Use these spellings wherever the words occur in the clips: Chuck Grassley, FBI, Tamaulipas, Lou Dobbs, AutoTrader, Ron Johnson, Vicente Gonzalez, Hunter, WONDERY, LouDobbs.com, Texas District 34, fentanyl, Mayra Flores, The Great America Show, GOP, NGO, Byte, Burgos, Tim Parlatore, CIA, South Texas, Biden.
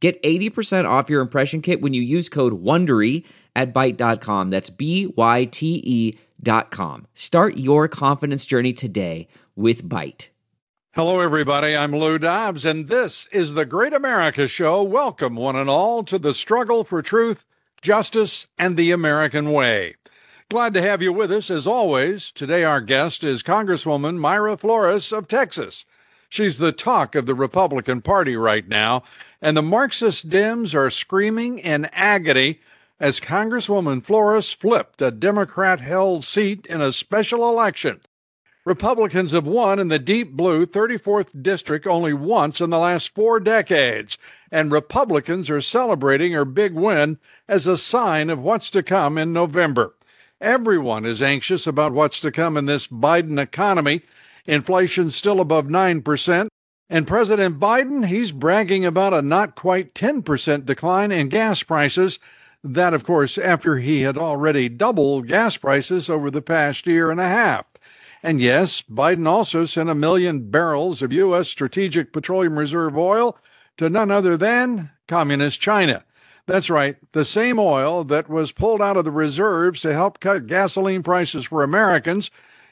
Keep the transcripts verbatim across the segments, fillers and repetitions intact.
Get eighty percent off your impression kit when you use code WONDERY at byte dot com. That's B Y T E dot com. Start your confidence journey today with Byte. Hello, everybody. I'm Lou Dobbs, and this is The Great America Show. Welcome, one and all, to the struggle for truth, justice, and the American way. Glad to have you with us, as always. Today, our guest is Congresswoman Mayra Flores of Texas. She's the talk of the Republican Party right now, and the Marxist Dems are screaming in agony as Congresswoman Flores flipped a Democrat-held seat in a special election. Republicans have won in the deep blue thirty-fourth district only once in the last four decades, and Republicans are celebrating her big win as a sign of what's to come in November. Everyone is anxious about what's to come in this Biden economy. Inflation's still above nine percent, and President Biden, he's bragging about a not quite ten percent decline in gas prices. That, of course, after he had already doubled gas prices over the past year and a half. And yes, Biden also sent a million barrels of U S strategic petroleum reserve oil to none other than communist China. That's right, the same oil that was pulled out of the reserves to help cut gasoline prices for Americans,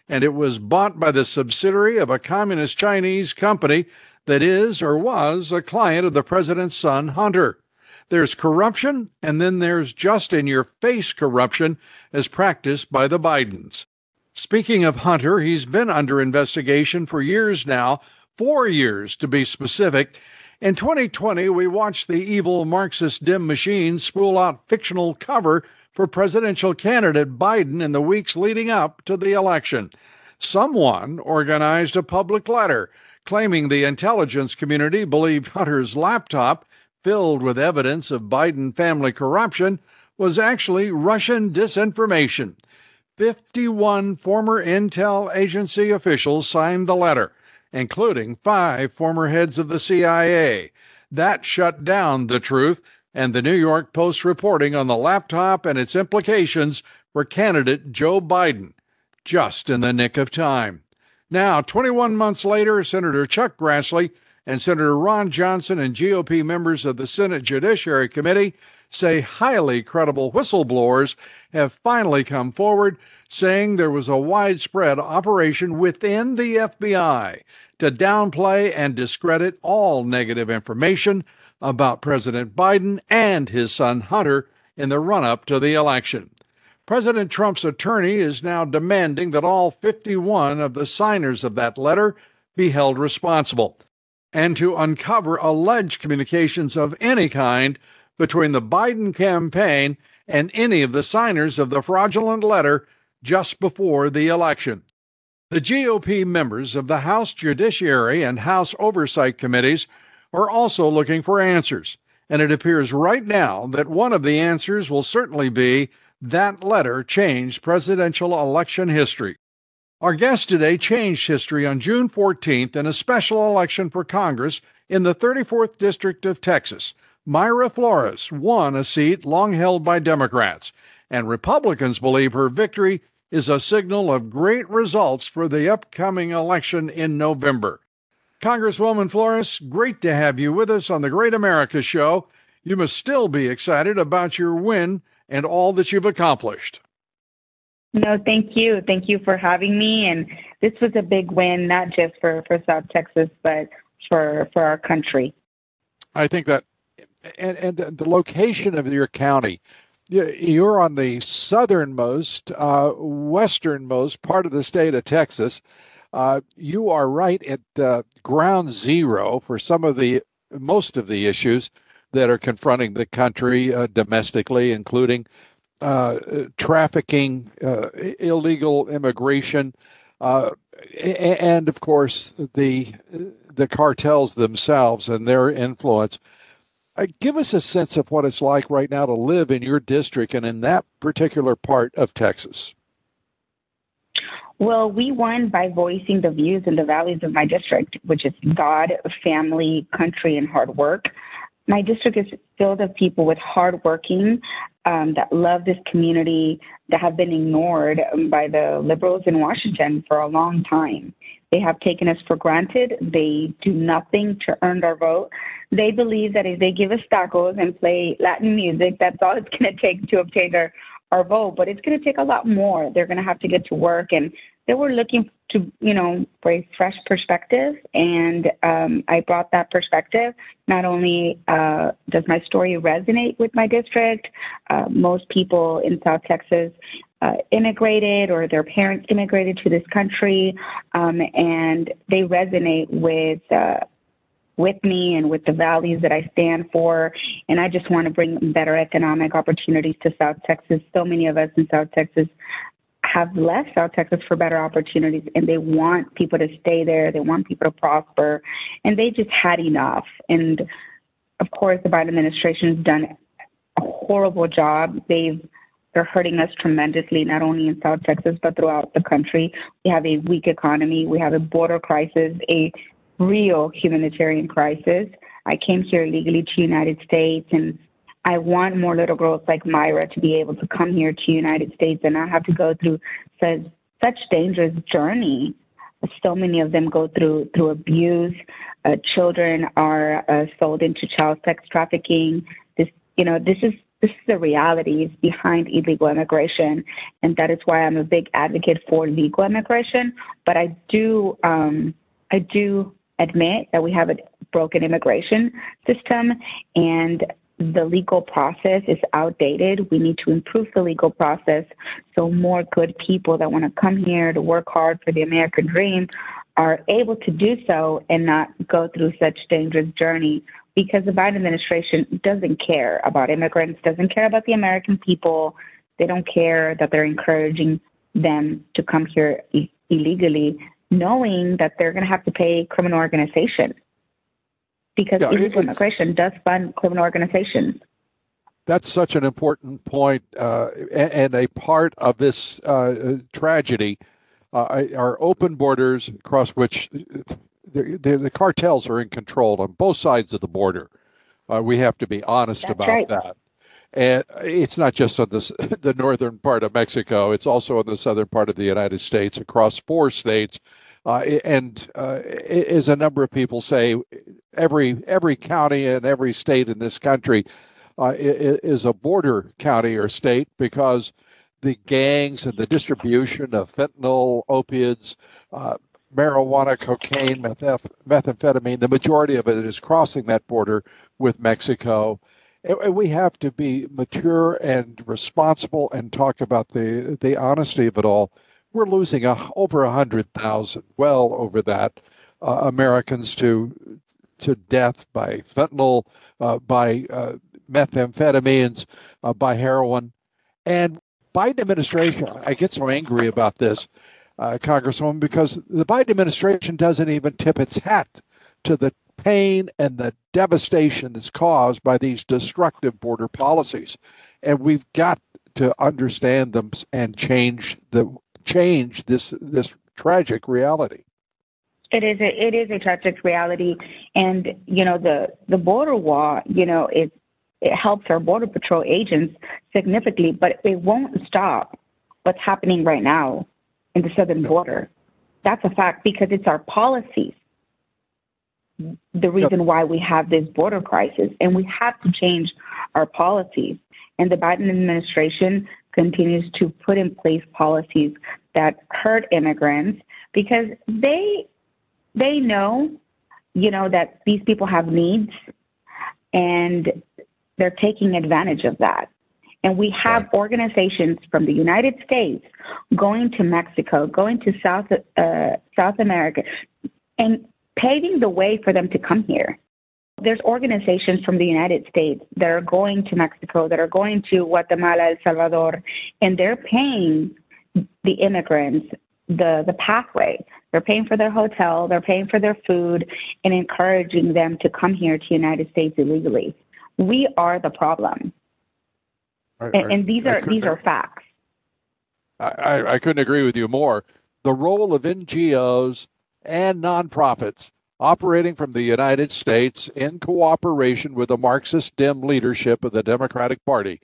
and it was bought by the subsidiary of a communist Chinese company that is or was a client of the president's son, Hunter. There's corruption, and then there's just-in-your-face corruption as practiced by the Bidens. Speaking of Hunter, he's been under investigation for years now, four years to be specific. In twenty twenty, we watched the evil Marxist Dem machine spool out fictional cover for presidential candidate Biden in the weeks leading up to the election. Someone organized a public letter claiming the intelligence community believed Hunter's laptop, filled with evidence of Biden family corruption, was actually Russian disinformation. fifty-one former intel agency officials signed the letter, including five former heads of the C I A. That shut down the truth and the New York Post reporting on the laptop and its implications for candidate Joe Biden, just in the nick of time. Now, twenty-one months later, Senator Chuck Grassley and Senator Ron Johnson and G O P members of the Senate Judiciary Committee say highly credible whistleblowers have finally come forward saying there was a widespread operation within the F B I to downplay and discredit all negative information about President Biden and his son Hunter in the run-up to the election. President Trump's attorney is now demanding that all fifty-one of the signers of that letter be held responsible and to uncover alleged communications of any kind between the Biden campaign and any of the signers of the fraudulent letter just before the election. The G O P members of the House Judiciary and House Oversight Committees are also looking for answers, and it appears right now that one of the answers will certainly be that letter changed presidential election history. Our guest today changed history on June fourteenth in a special election for Congress in the thirty-fourth District of Texas. Mayra Flores won a seat long held by Democrats, and Republicans believe her victory is a signal of great results for the upcoming election in November. Congresswoman Flores, great to have you with us on The Great America Show. You must still be excited about your win and all that you've accomplished. No, thank you. Thank you for having me. And this was a big win, not just for, for South Texas, but for, for our country. I think that And, and the location of your county, you're on the southernmost, uh, westernmost part of the state of Texas. Uh, you are right at uh, ground zero for some of the most of the issues that are confronting the country uh, domestically, including uh, trafficking, uh, illegal immigration, uh, and of course the the cartels themselves and their influence. Uh, give us a sense of what it's like right now to live in your district and in that particular part of Texas. Well, we won by voicing the views and the values of my district, which is God, family, country, and hard work. My district is filled with people with hardworking, um, that love this community, that have been ignored by the liberals in Washington for a long time. They have taken us for granted. They do nothing to earn our vote. They believe that if they give us tacos and play Latin music, that's all it's going to take to obtain our, our vote. But it's going to take a lot more. They're going to have to get to work. And they were looking to, you know, for a fresh perspective. And um, I brought that perspective. Not only uh, does my story resonate with my district, uh, most people in South Texas Uh, immigrated or their parents immigrated to this country, um, and they resonate with uh, with me and with the values that I stand for. And I just want to bring better economic opportunities to South Texas. So many of us in South Texas have left South Texas for better opportunities, and they want people to stay there. They want people to prosper, and they just had enough. And of course, the Biden administration's done a horrible job. They've They're hurting us tremendously, not only in South Texas, but throughout the country. We have a weak economy. We have a border crisis, a real humanitarian crisis. I came here illegally to the United States, and I want more little girls like Mayra to be able to come here to the United States and not have to go through such, such dangerous journey. So many of them go through through abuse. Uh, children are uh, sold into child sex trafficking. This, you know, this is This is the realities behind illegal immigration, and that is why I'm a big advocate for legal immigration. But I do, um, I do admit that we have a broken immigration system, and the legal process is outdated. We need to improve the legal process so more good people that want to come here to work hard for the American dream are able to do so and not go through such dangerous journey. Because the Biden administration doesn't care about immigrants, doesn't care about the American people. They don't care that they're encouraging them to come here e- illegally, knowing that they're going to have to pay criminal organization. Because yeah, illegal immigration does fund criminal organizations. That's such an important point, uh, and, and a part of this uh, tragedy uh, are open borders across which The, the, the cartels are in control on both sides of the border. Uh, we have to be honest That's about right. that. And it's not just on this, the northern part of Mexico. It's also on the southern part of the United States, across four states. Uh, and uh, as a number of people say, every every county and every state in this country uh, is a border county or state because the gangs and the distribution of fentanyl, opiates, uh, marijuana, cocaine, methamphetamine, the majority of it is crossing that border with Mexico. And we have to be mature and responsible and talk about the, the honesty of it all. We're losing a, over one hundred thousand, well over that, uh, Americans to to death by fentanyl, uh, by uh, methamphetamines, uh, by heroin. And Biden administration, I get so angry about this, Uh, Congresswoman, because the Biden administration doesn't even tip its hat to the pain and the devastation that's caused by these destructive border policies. And we've got to understand them and change the change this this tragic reality. It is a, it is a tragic reality. And, you know, the, the border wall, you know, it, it helps our Border Patrol agents significantly, but it won't stop what's happening right now in the southern border. That's a fact because it's our policies, the reason why we have this border crisis, and we have to change our policies. And the Biden administration continues to put in place policies that hurt immigrants because they they know, you know, that these people have needs and they're taking advantage of that. And we have organizations from the United States going to Mexico, going to South uh, South America, and paving the way for them to come here. There's organizations from the United States that are going to Mexico, that are going to Guatemala, El Salvador, and they're paying the immigrants the, the pathway They're paying for their hotel, they're paying for their food, and encouraging them to come here to the United States illegally. We are the problem. I, and, I, and these are these are facts. I, I, I couldn't agree with you more. The role of N G Os and nonprofits operating from the United States in cooperation with the Marxist-Dim leadership of the Democratic Party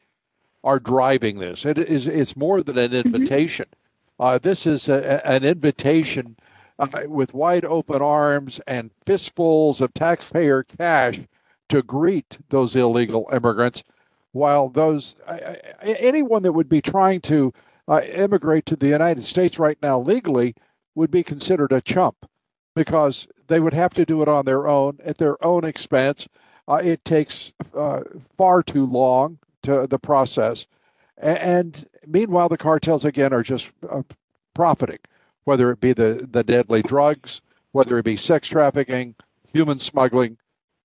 are driving this. It is, it's more than an invitation. Mm-hmm. Uh, this is a, an invitation uh, with wide open arms and fistfuls of taxpayer cash to greet those illegal immigrants, while those uh, anyone that would be trying to uh, immigrate to the United States right now legally would be considered a chump, because they would have to do it on their own, at their own expense. Uh, it takes uh, far too long to the process. And meanwhile, the cartels, again, are just uh, profiting, whether it be the, the deadly drugs, whether it be sex trafficking, human smuggling,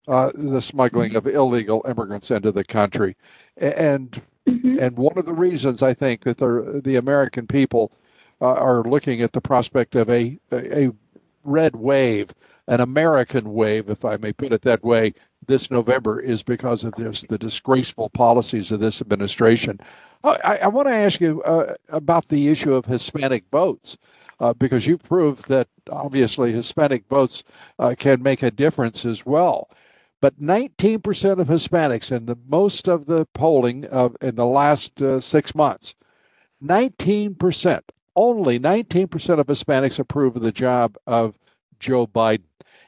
uh, the smuggling of illegal immigrants into the country. And mm-hmm. and one of the reasons, I think, that the, the American people uh, are looking at the prospect of a a red wave, an American wave, if I may put it that way, this November, is because of this, the disgraceful policies of this administration. I, I want to ask you uh, about the issue of Hispanic boats, uh, because you've proved that obviously Hispanic boats uh, can make a difference as well. But nineteen percent of Hispanics, in the most of the polling of in the last uh, six months, nineteen percent. Only nineteen percent of Hispanics approve of the job of Joe Biden.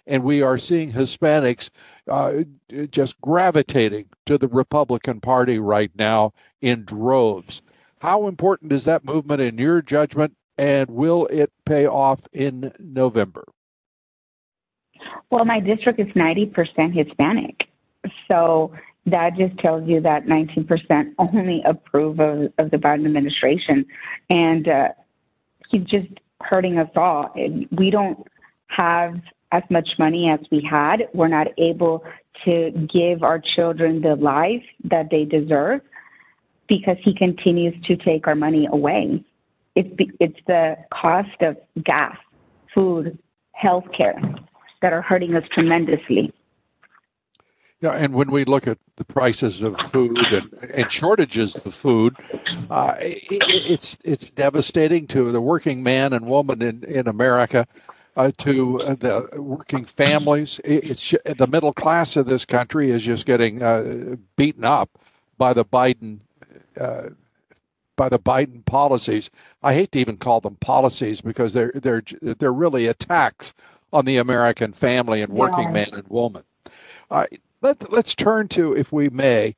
And we are seeing Hispanics uh, just gravitating to the Republican Party right now in droves. How important is that movement in your judgment, and will it pay off in November? Well, my district is ninety percent Hispanic. So that just tells you that nineteen percent only approve of, of the Biden administration. And, uh, he's just hurting us all. We don't have as much money as we had. We're not able to give our children the life that they deserve because he continues to take our money away. It's the, it's the cost of gas, food, health care that are hurting us tremendously. Yeah, and when we look at the prices of food and, and shortages of food, uh, it, it's it's devastating to the working man and woman in, in America, uh, to the working families. It's the middle class of this country is just getting uh, beaten up by the Biden uh, by the Biden policies. I hate to even call them policies, because they're they're they're really attacks on the American family and working yeah. man and woman. Uh, Let, let's turn to, if we may,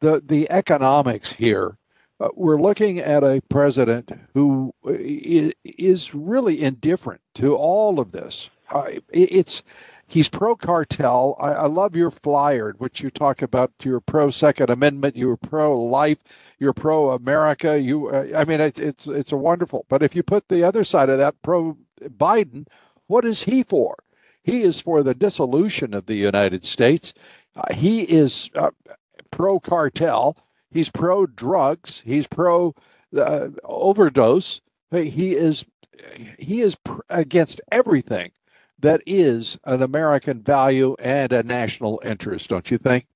the, the economics here. Uh, we're looking at a president who is, is really indifferent to all of this. Uh, it's he's pro-cartel. I, I love your flyer, which you talk about. You're pro-Second Amendment. You're pro-life. You're pro-America. You, uh, I mean, it, it's it's a wonderful. But if you put the other side of that, pro-Biden, what is he for? He is for the dissolution of the United States. Uh, he is uh, pro-cartel. He's pro-drugs. He's pro-overdose. Uh, he is he is pr- against everything that is an American value and a national interest, don't you think?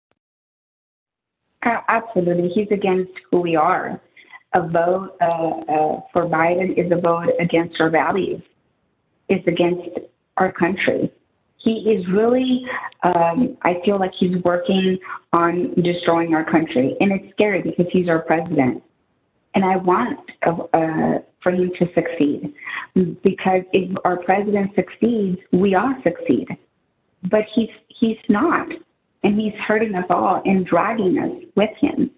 Uh, absolutely. He's against who we are. A vote uh, uh, for Biden is a vote against our values. It's against our country. He is really, um, I feel like he's working on destroying our country. And it's scary because he's our president. And I want uh, for him to succeed, because if our president succeeds, we all succeed. But he's he's not. And he's hurting us all and dragging us with him.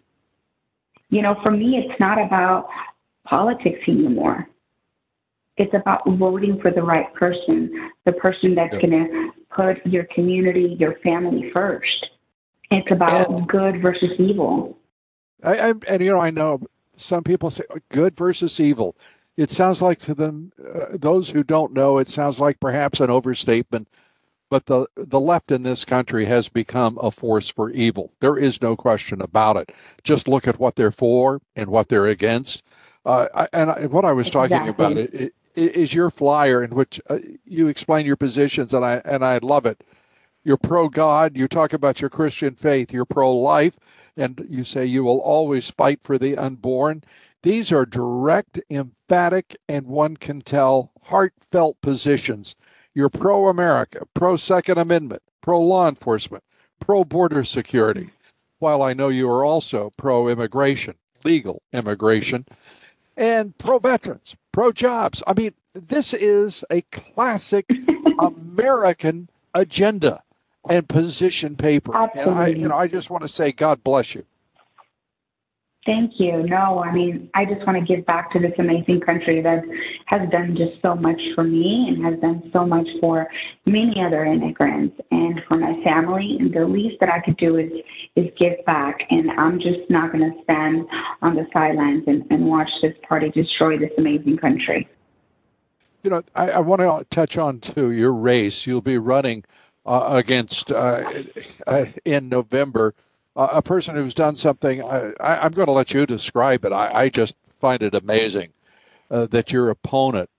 You know, for me, it's not about politics anymore. It's about voting for the right person, the person that's yep. going to put your community, your family first. It's about and, good versus evil. I, I, and, you know, I know some people say good versus evil. It sounds like to them, uh, those who don't know, it sounds like perhaps an overstatement. But the, the left in this country has become a force for evil. There is no question about it. Just look at what they're for and what they're against. Uh, and I, what I was talking exactly. about it, it is your flyer in which uh, you explain your positions, and I and I love it. You're pro-God, you talk about your Christian faith, you're pro-life, and you say you will always fight for the unborn. These are direct, emphatic, and one can tell, heartfelt positions. You're pro-America, pro-Second Amendment, pro-law enforcement, pro-border security, while I know you are also pro-immigration, legal immigration, and pro-veterans, pro-jobs. I mean, this is a classic American agenda and position paper. Absolutely. And I, you know, I just want to say, God bless you. Thank you. No, I mean, I just want to give back to this amazing country that has done just so much for me and has done so much for many other immigrants and for my family. And the least that I could do is, is give back. And I'm just not going to stand on the sidelines and, and watch this party destroy this amazing country. You know, I, I want to touch on, too, your race. You'll be running uh, against, uh, uh, in November, uh, a person who's done something. I, I, I'm going to let you describe it. I, I just find it amazing uh, that your opponent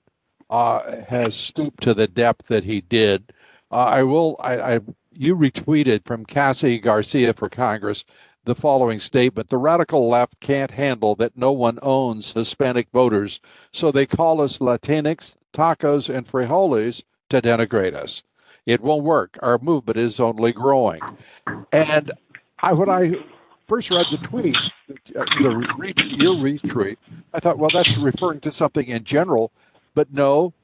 uh, has stooped to the depth that he did. Uh, I will. I, I you retweeted from Cassie Garcia for Congress the following statement: the radical left can't handle that no one owns Hispanic voters, so they call us Latinx, tacos, and frijoles to denigrate us. It won't work. Our movement is only growing. And I, when I first read the tweet, the, the reach, your retweet, I thought, well, that's referring to something in general. But no,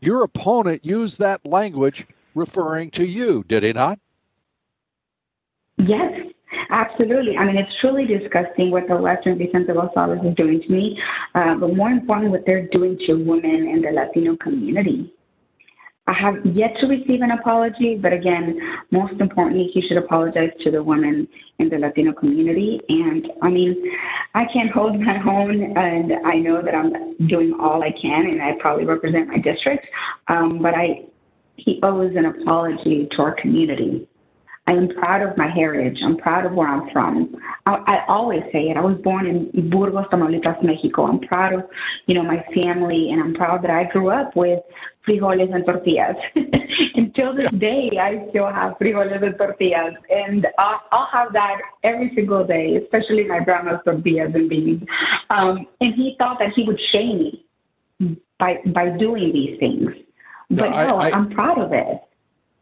your opponent used that language referring to you, did he not? Yes, absolutely. I mean, it's truly disgusting what the left and Vicente Gonzalez is doing to me, uh, but more importantly, what they're doing to women in the Latino community. I have yet to receive an apology, but again, most importantly, he should apologize to the women in the Latino community. And I mean, I can't hold my own, and I know that I'm doing all I can, and I probably represent my district, um, but I, he owes an apology to our community. I am proud of my heritage. I'm proud of where I'm from. I, I always say it. I was born in Burgos, Tamaulipas, Mexico. I'm proud of, you know, my family, and I'm proud that I grew up with frijoles and tortillas. Until this day, I still have frijoles and tortillas, and I'll, I'll have that every single day, especially my grandma's tortillas and beans. Um, and he thought that he would shame me by by doing these things, but no, I, no I, I'm proud of it.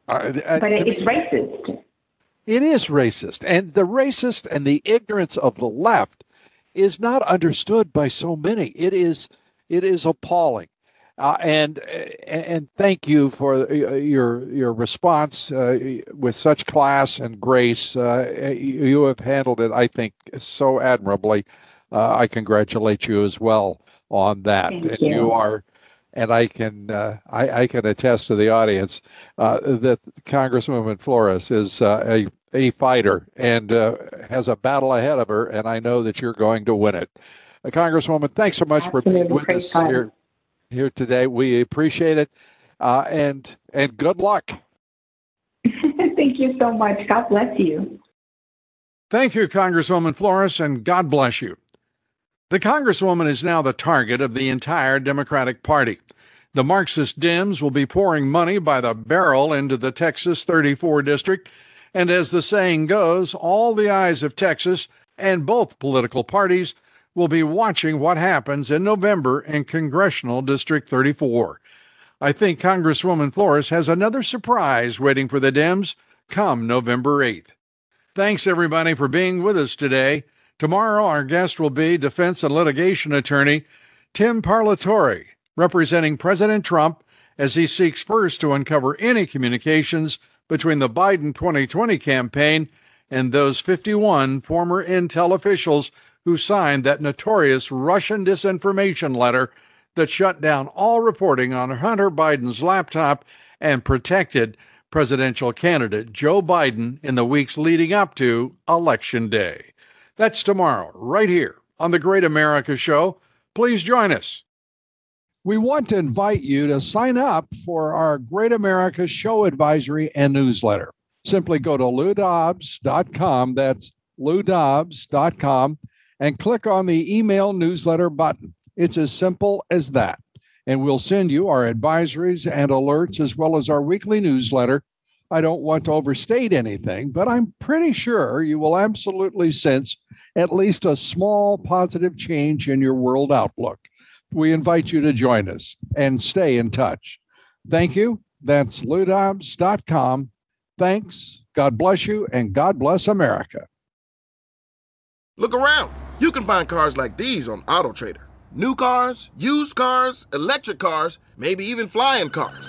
I, I, but it, it's me, racist. It is racist. And the racist and the ignorance of the left is not understood by so many. It is it is appalling. Uh, and and thank you for your your response uh, with such class and grace. Uh, you have handled it, I think, so admirably. Uh, I congratulate you as well on that. Thank and you. you are. And I can uh, I, I can attest to the audience uh, that Congresswoman Flores is uh, a, a fighter and uh, has a battle ahead of her, and I know that you're going to win it. Uh, Congresswoman, thanks so much Absolutely. for being with Great us time. here here today. We appreciate it, uh, and and good luck. Thank you so much. God bless you. Thank you, Congresswoman Flores, and God bless you. The Congresswoman is now the target of the entire Democratic Party. The Marxist Dems will be pouring money by the barrel into the Texas thirty-four district, and as the saying goes, all the eyes of Texas and both political parties will be watching what happens in November in Congressional District thirty-four. I think Congresswoman Flores has another surprise waiting for the Dems come November eighth. Thanks, everybody, for being with us today. Tomorrow, our guest will be defense and litigation attorney Tim Parlatore, representing President Trump as he seeks first to uncover any communications between the Biden twenty twenty campaign and those fifty-one former intel officials who signed that notorious Russian disinformation letter that shut down all reporting on Hunter Biden's laptop and protected presidential candidate Joe Biden in the weeks leading up to Election Day. That's tomorrow, right here on The Great America Show. Please join us. We want to invite you to sign up for our Great America Show advisory and newsletter. Simply go to Lou Dobbs dot com, that's Lou Dobbs dot com, and click on the email newsletter button. It's as simple as that. and we'll send you our advisories and alerts as well as our weekly newsletter. I don't want to overstate anything, but I'm pretty sure you will absolutely sense at least a small positive change in your world outlook. We invite you to join us and stay in touch. Thank you. That's Lou Dobbs dot com. Thanks. God bless you, and God bless America. Look around. You can find cars like these on AutoTrader. New cars, used cars, electric cars, maybe even flying cars.